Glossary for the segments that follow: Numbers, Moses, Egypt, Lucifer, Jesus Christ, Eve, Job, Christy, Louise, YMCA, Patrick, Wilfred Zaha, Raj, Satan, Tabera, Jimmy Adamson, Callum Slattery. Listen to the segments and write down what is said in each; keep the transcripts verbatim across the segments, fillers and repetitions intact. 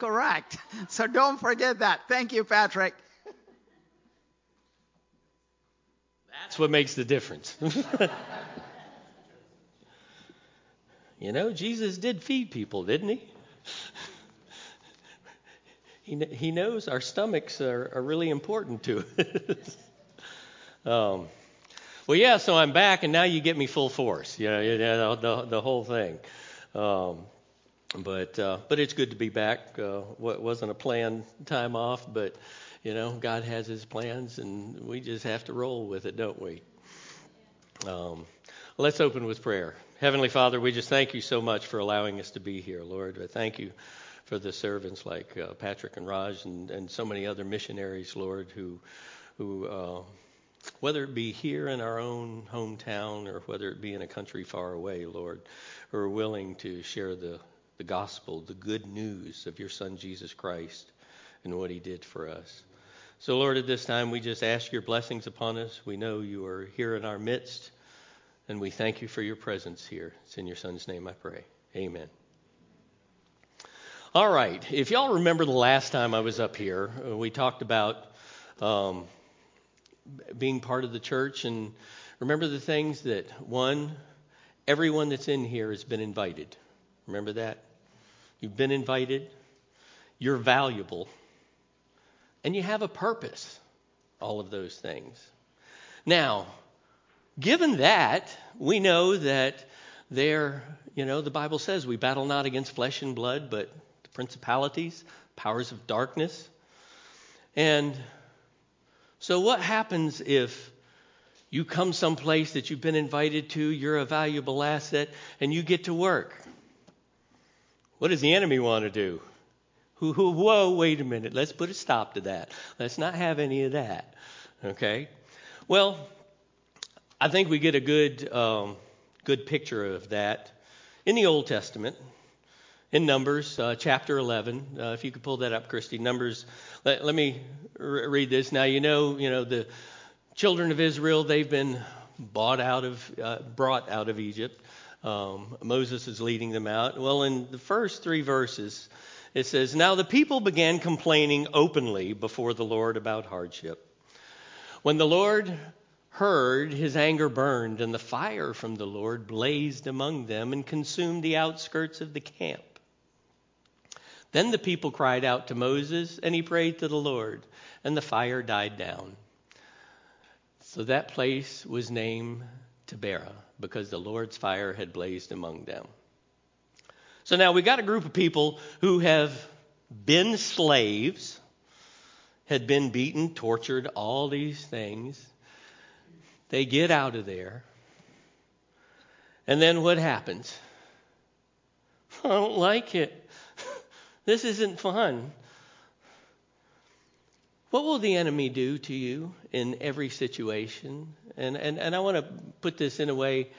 correct. So don't forget that. Thank you, Patrick. That's what makes the difference. You know, Jesus did feed people, didn't he? He, he knows our stomachs are, are really important to us. um, well, yeah, so I'm back, and now you get me full force, you know, you know the, the whole thing. Um, but uh, but it's good to be back. Uh, what wasn't a planned time off, but, you know, God has his plans, and we just have to roll with it, don't we? Um, let's open with prayer. Heavenly Father, we just thank you so much for allowing us to be here, Lord. I thank you for the servants like uh, Patrick and Raj and, and so many other missionaries, Lord, who, who uh, whether it be here in our own hometown or whether it be in a country far away, Lord, who are willing to share the, the gospel, the good news of your Son, Jesus Christ, and what he did for us. So, Lord, at this time, we just ask your blessings upon us. We know you are here in our midst. And we thank you for your presence here. It's in your Son's name I pray. Amen. All right. If y'all remember the last time I was up here, we talked about um, being part of the church. And remember the things that, one, everyone that's in here has been invited. Remember that? You've been invited. You're valuable. And you have a purpose. All of those things. Now, given that, we know that there, you know, the Bible says we battle not against flesh and blood, but the principalities, powers of darkness. And so what happens if you come someplace that you've been invited to, you're a valuable asset, and you get to work? What does the enemy want to do? Whoa, whoa, whoa, wait a minute. Let's put a stop to that. Let's not have any of that. Okay? Well, I think we get a good um, good picture of that in the Old Testament, in Numbers uh, chapter eleven. Uh, if you could pull that up, Christy. Numbers. Let, let me re- read this. Now you know, you know the children of Israel. They've been bought out of, uh, brought out of Egypt. Um, Moses is leading them out. Well, in the first three verses, it says, "Now the people began complaining openly before the Lord about hardship. When the Lord heard, his anger burned, and the fire from the Lord blazed among them and consumed the outskirts of the camp. Then the people cried out to Moses, and he prayed to the Lord, and the fire died down. So that place was named Tabera, because the Lord's fire had blazed among them." So now we got a group of people who have been slaves, had been beaten, tortured, all these things. They get out of there. And then what happens? I don't like it. This isn't fun. What will the enemy do to you in every situation? And, and, and I want to put this in a way.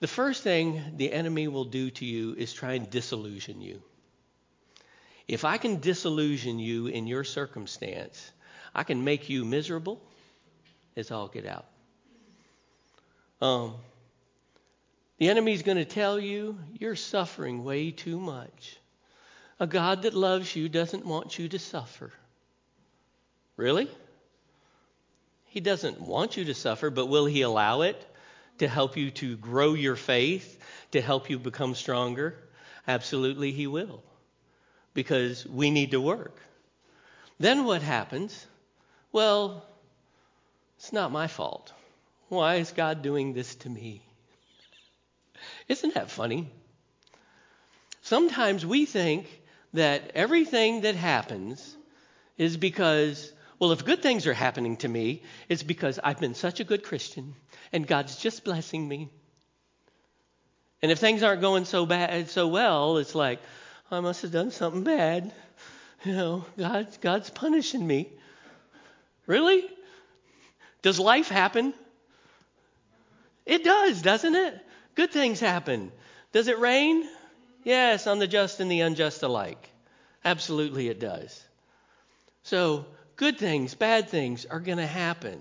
The first thing the enemy will do to you is try and disillusion you. If I can disillusion you in your circumstance, I can make you miserable as all get out. Um, the enemy's going to tell you you're suffering way too much. A God that loves you doesn't want you to suffer. Really? He doesn't want you to suffer, but will he allow it to help you to grow your faith, to help you become stronger? Absolutely he will, because we need to work. Then what happens? Well, it's not my fault. Why is God doing this to me? Isn't that funny? Sometimes we think that everything that happens is because, well, if good things are happening to me, it's because I've been such a good Christian and God's just blessing me. And if things aren't going so bad, so well, it's like, I must have done something bad. You know, God, God's punishing me. Really? Does life happen? It does, doesn't it? Good things happen. Does it rain? Yes, on the just and the unjust alike. Absolutely it does. So good things, bad things are going to happen.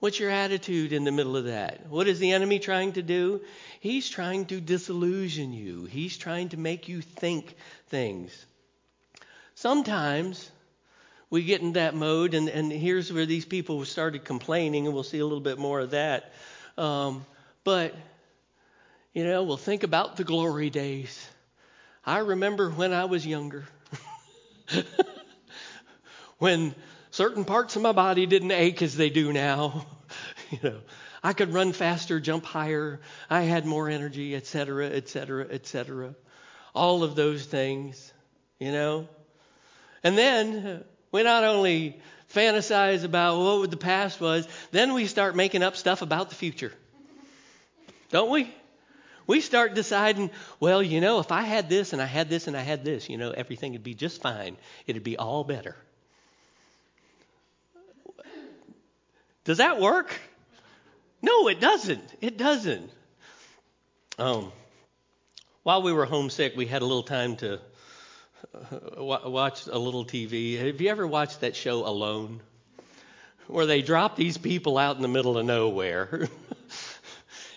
What's your attitude in the middle of that? What is the enemy trying to do? He's trying to disillusion you. He's trying to make you think things. Sometimes we get in that mode, and, and here's where these people started complaining, and we'll see a little bit more of that. Um, but, you know, we'll think about the glory days. I remember when I was younger, when certain parts of my body didn't ache as they do now. You know, I could run faster, jump higher. I had more energy, et cetera, et cetera, et cetera. All of those things, you know. And then we not only fantasize about what the past was, then we start making up stuff about the future. Don't we? We start deciding, well, you know, if I had this and I had this and I had this, you know, everything would be just fine. It'd be all better. Does that work? No, it doesn't. It doesn't. Um, while we were homesick, we had a little time to uh, w- watch a little T V. Have you ever watched that show Alone, where they drop these people out in the middle of nowhere?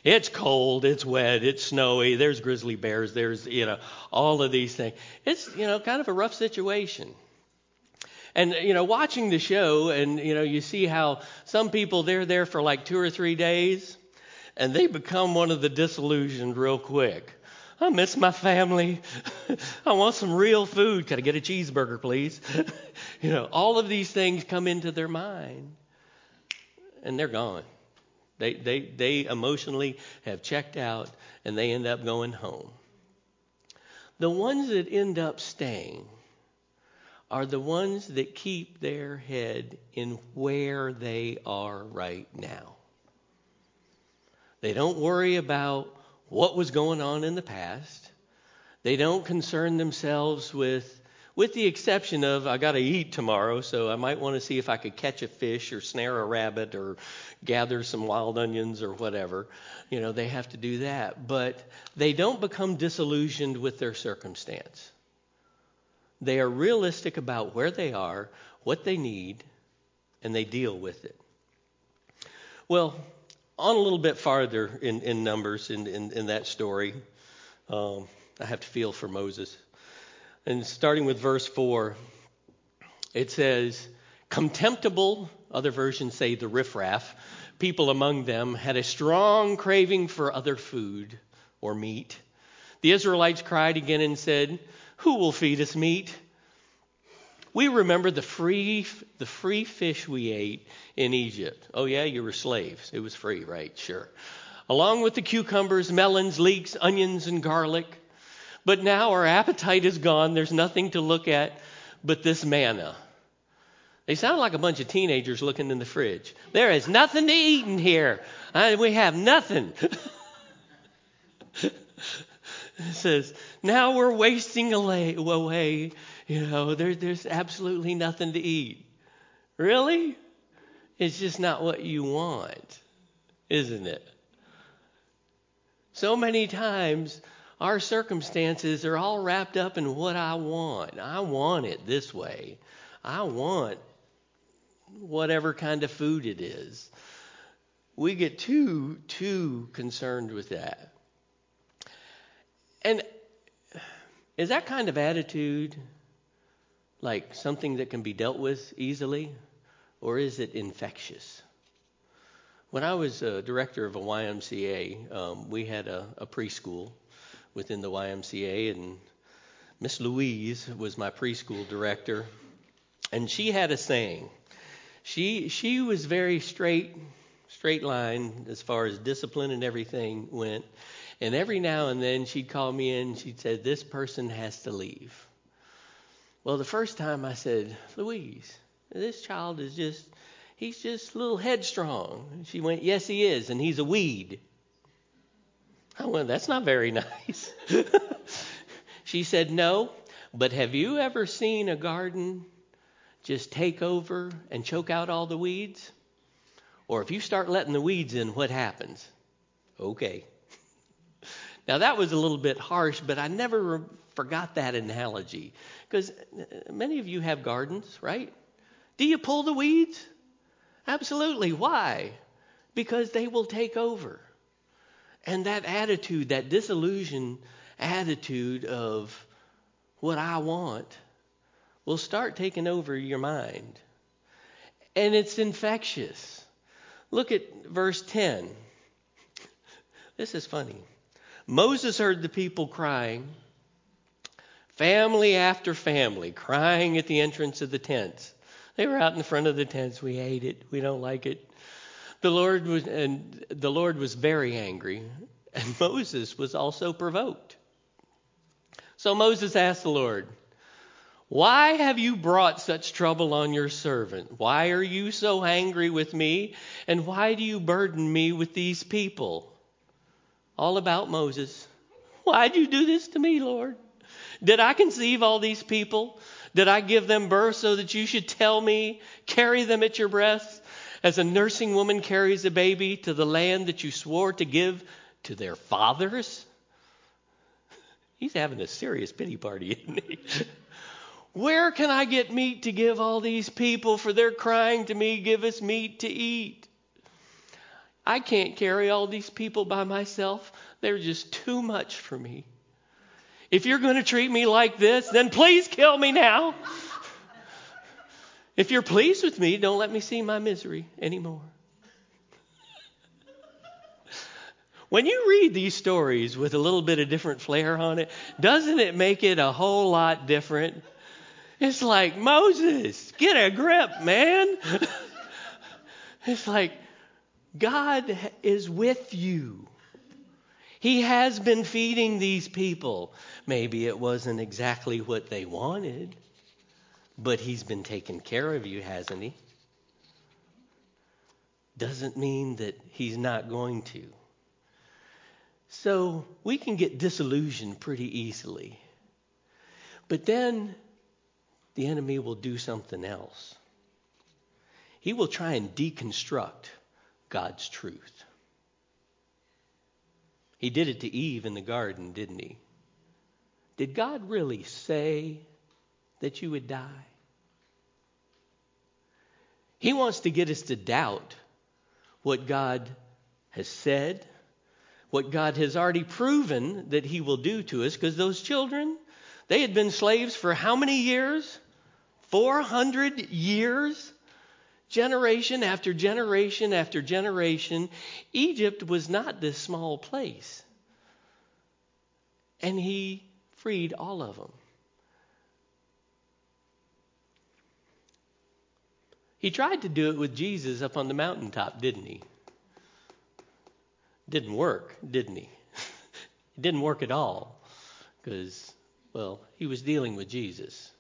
It's cold, it's wet, it's snowy, there's grizzly bears, there's, you know, all of these things. It's, you know, kind of a rough situation. And, you know, watching the show, and, you know, you see how some people, they're there for like two or three days, and they become one of the disillusioned real quick. I miss my family. I want some real food. Can I get a cheeseburger, please? You know, all of these things come into their mind, and they're gone. They, they they emotionally have checked out, and they end up going home. The ones that end up staying are the ones that keep their head in where they are right now. They don't worry about what was going on in the past. They don't concern themselves with, with the exception of, I got to eat tomorrow, so I might want to see if I could catch a fish or snare a rabbit or gather some wild onions or whatever. You know, they have to do that. But they don't become disillusioned with their circumstance. They are realistic about where they are, what they need, and they deal with it. Well, on a little bit farther in, in Numbers, in, in, in that story, um, I have to feel for Moses. And starting with verse four, it says, contemptible, other versions say the riffraff, people among them had a strong craving for other food or meat. The Israelites cried again and said, who will feed us meat? We remember the free the free fish we ate in Egypt. Oh yeah, you were slaves. It was free, right? Sure. Along with the cucumbers, melons, leeks, onions, and garlic. But now our appetite is gone. There's nothing to look at but this manna. They sound like a bunch of teenagers looking in the fridge. There is nothing to eat in here. I, we have nothing. It says, now we're wasting away. You know, there, there's absolutely nothing to eat. Really? It's just not what you want, isn't it? So many times, our circumstances are all wrapped up in what I want. I want it this way. I want whatever kind of food it is. We get too, too concerned with that. And is that kind of attitude like something that can be dealt with easily? Or is it infectious? When I was a director of a Y M C A, um, we had a, a preschool within the Y M C A, and Miss Louise was my preschool director, and she had a saying. She she was very straight, straight line as far as discipline and everything went, and every now and then she'd call me in, she'd say, this person has to leave. Well, the first time I said, Louise, this child is just, he's just a little headstrong. And she went, yes, he is, and he's a weed. I went, that's not very nice. She said, no, but have you ever seen a garden just take over and choke out all the weeds? Or if you start letting the weeds in, what happens? Okay. Now that was a little bit harsh, but I never re- forgot that analogy. Because many of you have gardens, right? Do you pull the weeds? Absolutely. Why? Because they will take over. And that attitude, that disillusioned attitude of what I want, will start taking over your mind. And it's infectious. Look at verse ten. This is funny. Moses heard the people crying, family after family, crying at the entrance of the tents. They were out in front of the tents. We hate it. We don't like it. The Lord was, and the Lord was very angry, and Moses was also provoked. So Moses asked the Lord, "Why have you brought such trouble on your servant? Why are you so angry with me? And why do you burden me with these people?" All about Moses. Why'd you do this to me, Lord? Did I conceive all these people? Did I give them birth so that you should tell me, carry them at your breast, as a nursing woman carries a baby to the land that you swore to give to their fathers? He's having a serious pity party, isn't he? Where can I get meat to give all these people? For they're crying to me, give us meat to eat. I can't carry all these people by myself. They're just too much for me. If you're going to treat me like this, then please kill me now. If you're pleased with me, don't let me see my misery anymore. When you read these stories with a little bit of different flair on it, doesn't it make it a whole lot different? It's like, Moses, get a grip, man. It's like, God is with you. He has been feeding these people. Maybe it wasn't exactly what they wanted, but he's been taking care of you, hasn't he? Doesn't mean that he's not going to. So we can get disillusioned pretty easily. But then the enemy will do something else. He will try and deconstruct God's truth. He did it to Eve in the garden, didn't he? Did God really say that you would die? He wants to get us to doubt what God has said, what God has already proven that he will do to us, because those children, they had been slaves for how many years? four hundred years, generation after generation after generation. Egypt was not this small place. And he freed all of them. He tried to do it with Jesus up on the mountaintop, didn't he? Didn't work, didn't he? It didn't work at all, because, well, he was dealing with Jesus.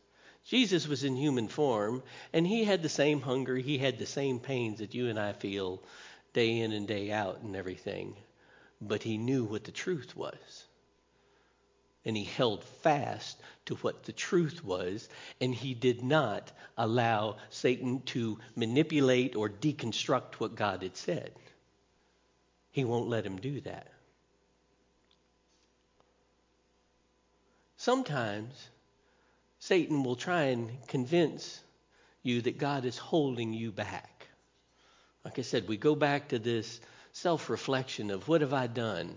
Jesus was in human form, and he had the same hunger. He had the same pains that you and I feel day in and day out and everything. But he knew what the truth was. And he held fast to what the truth was. And he did not allow Satan to manipulate or deconstruct what God had said. He won't let him do that. Sometimes Satan will try and convince you that God is holding you back. Like I said, we go back to this self-reflection of, what have I done?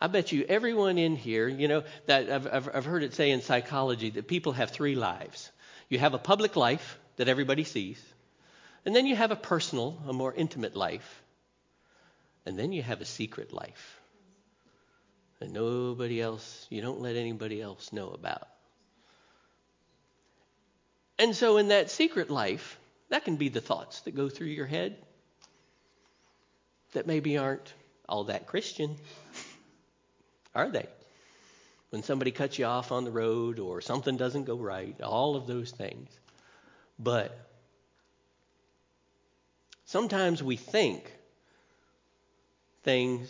I bet you everyone in here, you know, that I've, I've, I've heard it say in psychology that people have three lives. You have a public life that everybody sees, and then you have a personal, a more intimate life, and then you have a secret life. And nobody else, you don't let anybody else know about. And so in that secret life, that can be the thoughts that go through your head that maybe aren't all that Christian, are they? When somebody cuts you off on the road or something doesn't go right, all of those things. But sometimes we think things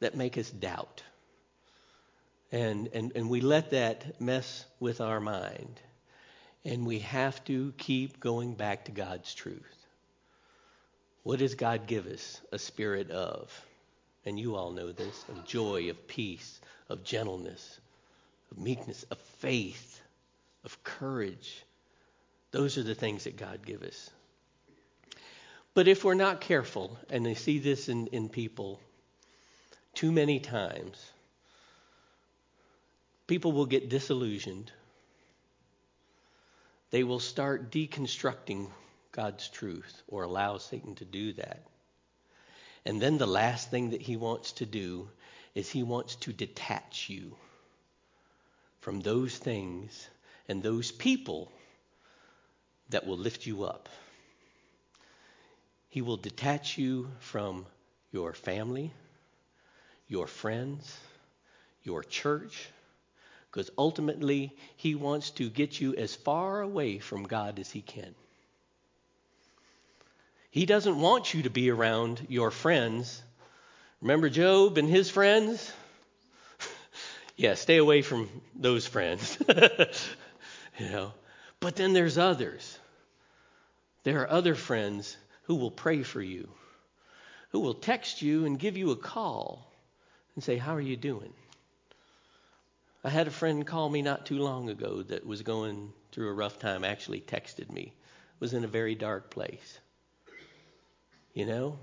that make us doubt. And, and and we let that mess with our mind. And we have to keep going back to God's truth. What does God give us? A spirit of, and you all know this, of joy, of peace, of gentleness, of meekness, of faith, of courage. Those are the things that God gives us. But if we're not careful, and I see this in, in people too many times, people will get disillusioned. they will start deconstructing God's truth or allow Satan to do that. And then the last thing that he wants to do is he wants to detach you from those things and those people that will lift you up. He will detach you from your family, your friends, your church, because ultimately he wants to get you as far away from God as he can. He doesn't want you to be around your friends. Remember Job and his friends? Yeah, stay away from those friends. You know. But then there's others. There are other friends who will pray for you, who will text you and give you a call and say, how are you doing? I had a friend call me not too long ago that was going through a rough time, actually texted me, was in a very dark place. You know,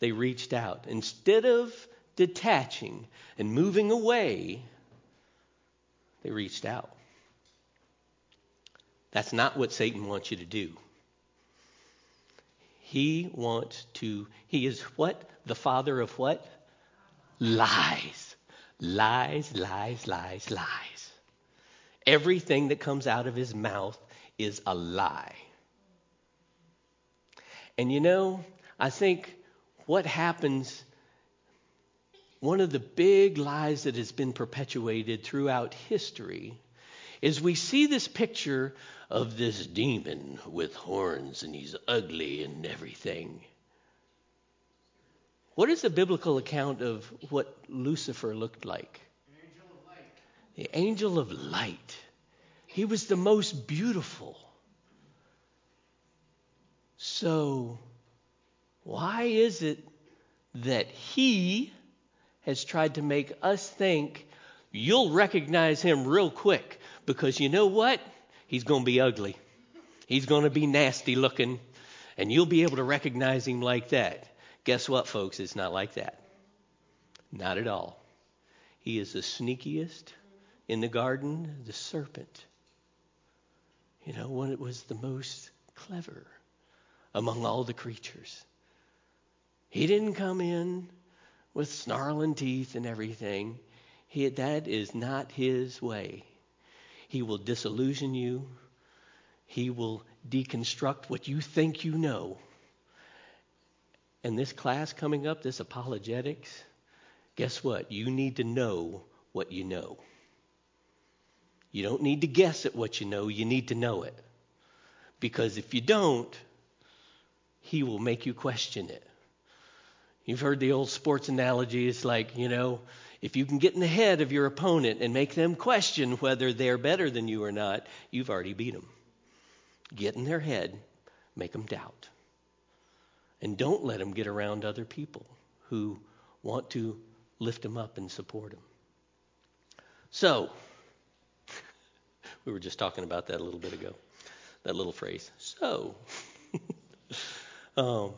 they reached out. Instead of detaching and moving away, they reached out. That's not what Satan wants you to do. He wants to, he is what? The father of what? Lies. Lies, lies, lies, lies. Everything that comes out of his mouth is a lie. And you know, I think what happens, one of the big lies that has been perpetuated throughout history is we see this picture of this demon with horns and he's ugly and everything. What is the biblical account of what Lucifer looked like? An angel of light. The angel of light. He was the most beautiful. So why is it that he has tried to make us think you'll recognize him real quick because you know what? He's going to be ugly. He's going to be nasty looking and you'll be able to recognize him like that. Guess what, folks? It's not like that. Not at all. He is the sneakiest in the garden, the serpent. You know, one that was the most clever among all the creatures. He didn't come in with snarling teeth and everything. He, that is not his way. He will disillusion you. He will deconstruct what you think you know. And this class coming up, this apologetics, guess what? You need to know what you know. You don't need to guess at what you know. You need to know it. Because if you don't, he will make you question it. You've heard the old sports analogy. It's like, you know, if you can get in the head of your opponent and make them question whether they're better than you or not, you've already beat them. Get in their head, make them doubt. And don't let them get around other people who want to lift them up and support them. So, we were just talking about that a little bit ago, that little phrase. So, um,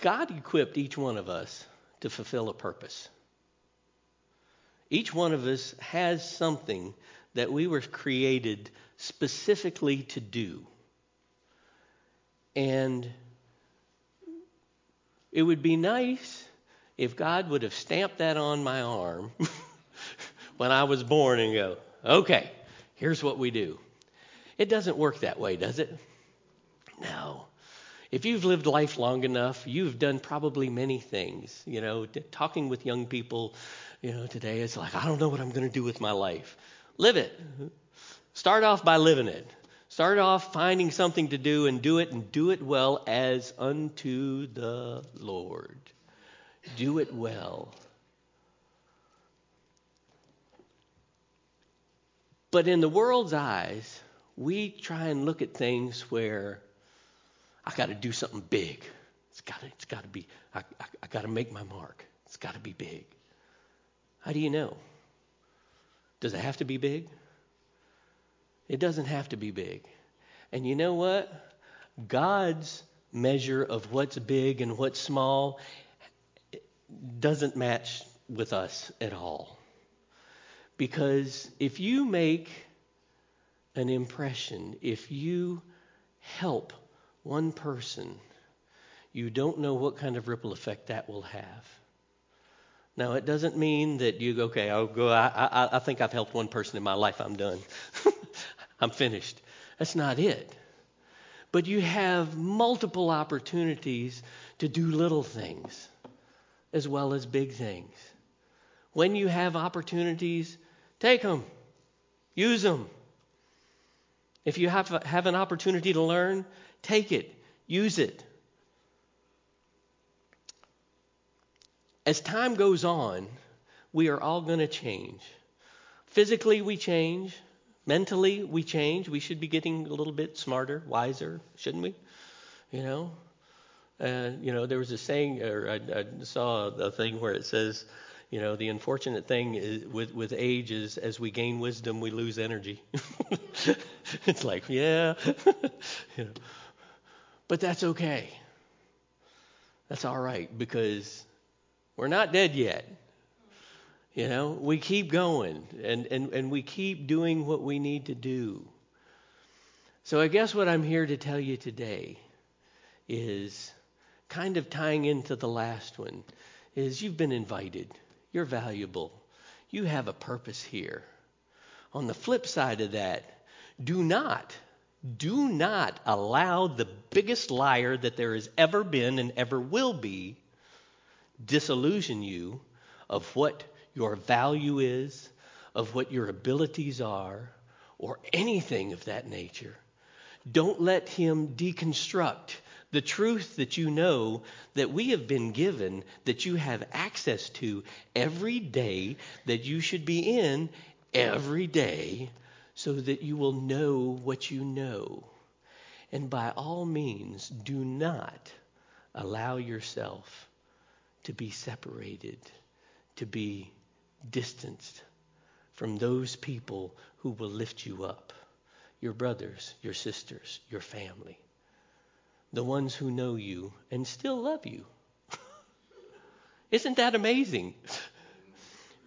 God equipped each one of us to fulfill a purpose. Each one of us has something that we were created specifically to do. And it would be nice if God would have stamped that on my arm when I was born and go, okay, here's what we do. It doesn't work that way, does it? No. If you've lived life long enough, you've done probably many things. You know, t- talking with young people, you know, today it's like, I don't know what I'm going to do with my life. Live it. Start off by living it. Start off finding something to do and do it and do it well as unto the Lord. Do it well. But in the world's eyes, we try and look at things where I got to do something big. It's got to, it's got to be, I, I, I got to make my mark. It's got to be big. How do you know? Does it have to be big? It doesn't have to be big. And you know what? God's measure of what's big and what's small doesn't match with us at all. Because if you make an impression. If you help one person, you don't know what kind of ripple effect that will have. Now, it doesn't mean that you go, okay, I'll go, I, I, I think I've helped one person in my life, I'm done. I'm finished. That's not it. But you have multiple opportunities to do little things as well as big things. When you have opportunities, take them. Use them. If you have, have an opportunity to learn, take it. Use it. As time goes on, we are all going to change. Physically, we change. Mentally, we change. We should be getting a little bit smarter, wiser, shouldn't we? You know, uh, you know, there was a saying, or I, I saw a thing where it says, you know, the unfortunate thing is, with, with age is as we gain wisdom, we lose energy. It's like, yeah. You know. But that's okay. That's all right, because we're not dead yet. You know, we keep going and, and, and we keep doing what we need to do. So I guess what I'm here to tell you today is kind of tying into the last one, is you've been invited. You're valuable. You have a purpose here. On the flip side of that, do not, do not allow the biggest liar that there has ever been and ever will be disillusion you of what your value is, of what your abilities are, or anything of that nature. Don't let him deconstruct the truth that you know that we have been given, that you have access to every day, that you should be in every day, so that you will know what you know. And by all means, do not allow yourself to be separated, to be distanced from those people who will lift you up, your brothers, your sisters, your family, the ones who know you and still love you. Isn't that amazing?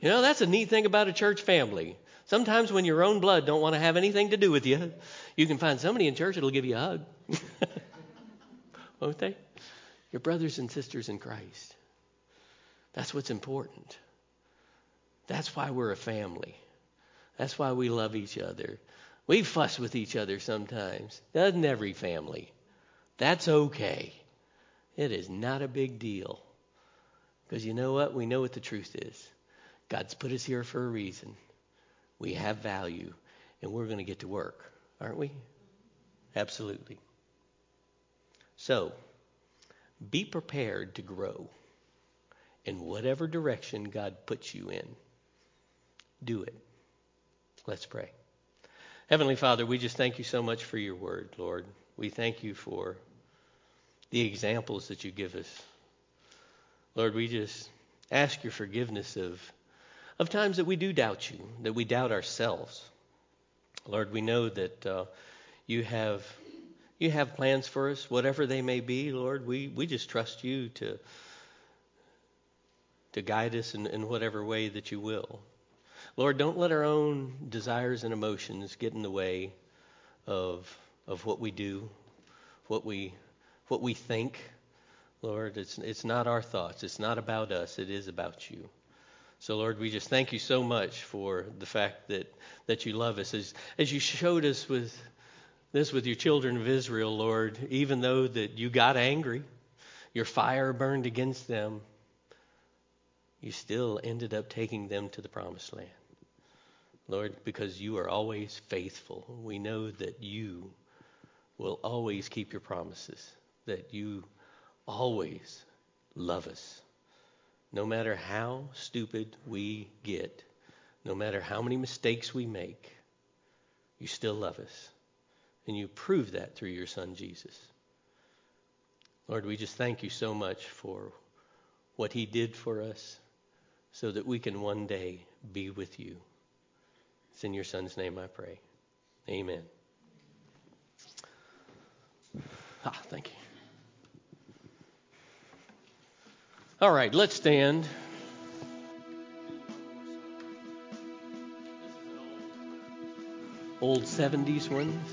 You know, that's a neat thing about a church family. Sometimes when your own blood don't want to have anything to do with you, you can find somebody in church that'll give you a hug. Won't they? Your brothers and sisters in Christ. That's what's important. That's why we're a family. That's why we love each other. We fuss with each other sometimes. Doesn't every family? That's okay. It is not a big deal. Because you know what? We know what the truth is. God's put us here for a reason. We have value, and we're going to get to work, aren't we? Absolutely. So, be prepared to grow in whatever direction God puts you in. Do it. Let's pray. Heavenly Father, we just thank you so much for your word, Lord. We thank you for the examples that you give us. Lord, we just ask your forgiveness of, of times that we do doubt you, that we doubt ourselves. Lord, we know that uh, you have you have plans for us, whatever they may be, Lord. We, we just trust you to to guide us in, in whatever way that you will. Lord, don't let our own desires and emotions get in the way of of what we do, what we what we think. Lord, it's it's not our thoughts. It's not about us. It is about you. So, Lord, we just thank you so much for the fact that, that you love us. As, as you showed us with this with your children of Israel, Lord, even though that you got angry, your fire burned against them, you still ended up taking them to the promised land. Lord, because you are always faithful. We know that you will always keep your promises, that you always love us. No matter how stupid we get, no matter how many mistakes we make, you still love us. And you prove that through your son, Jesus. Lord, we just thank you so much for what he did for us, so that we can one day be with you. It's in your son's name I pray. Amen. Ah, thank you. All right, let's stand. old seventies ones.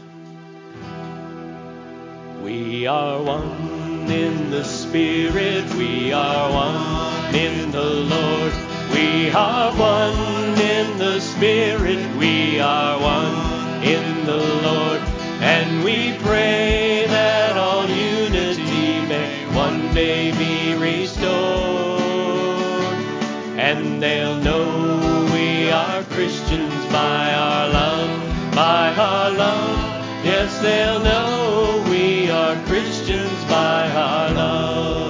We are one in the Spirit, we are one in the Lord. We are one in the Spirit, we are one in the Lord. And we pray that all unity may one day be restored. And they'll know we are Christians by our love, by our love. Yes, they'll know we are Christians by our love.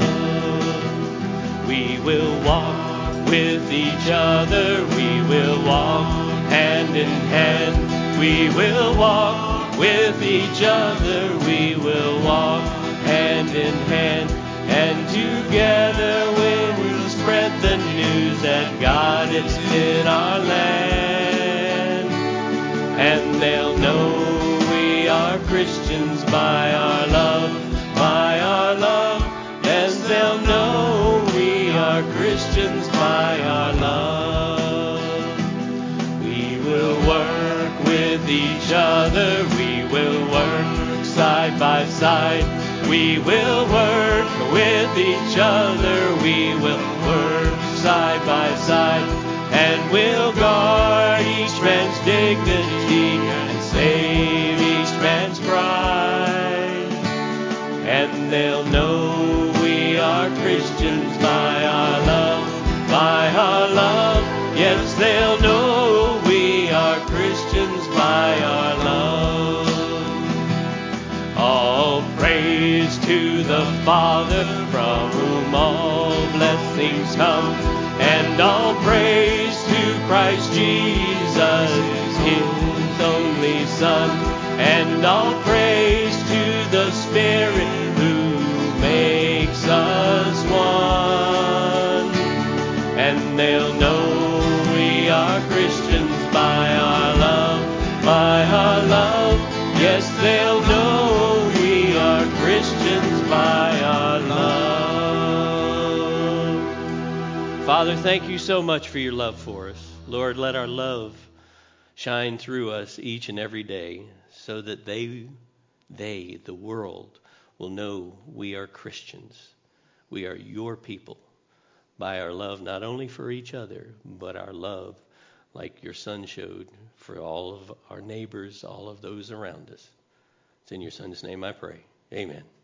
We will walk with each other. We will walk hand in hand. We will walk with each other. We will walk hand in hand. And together we will spread the news that God is in our land. And they'll know are Christians by our love, by our love, as they'll know we are Christians by our love. We will work with each other, we will work side by side, we will work with each other, we will work side by side, and we'll guard each man's dignity and save man's pride. And they'll know we are Christians by our love, by our love. Yes, they'll know we are Christians by our love. All praise to the Father, from whom all blessings come, and all praise to Christ Jesus, His only Son. And all praise to the Spirit who makes us one. And they'll know we are Christians by our love, by our love. Yes, they'll know we are Christians by our love. Father, thank you so much for your love for us. Lord, let our love shine through us each and every day, so that they, they, the world, will know we are Christians. We are your people by our love, not only for each other, but our love, like your Son showed, for all of our neighbors, all of those around us. It's in your Son's name I pray. Amen.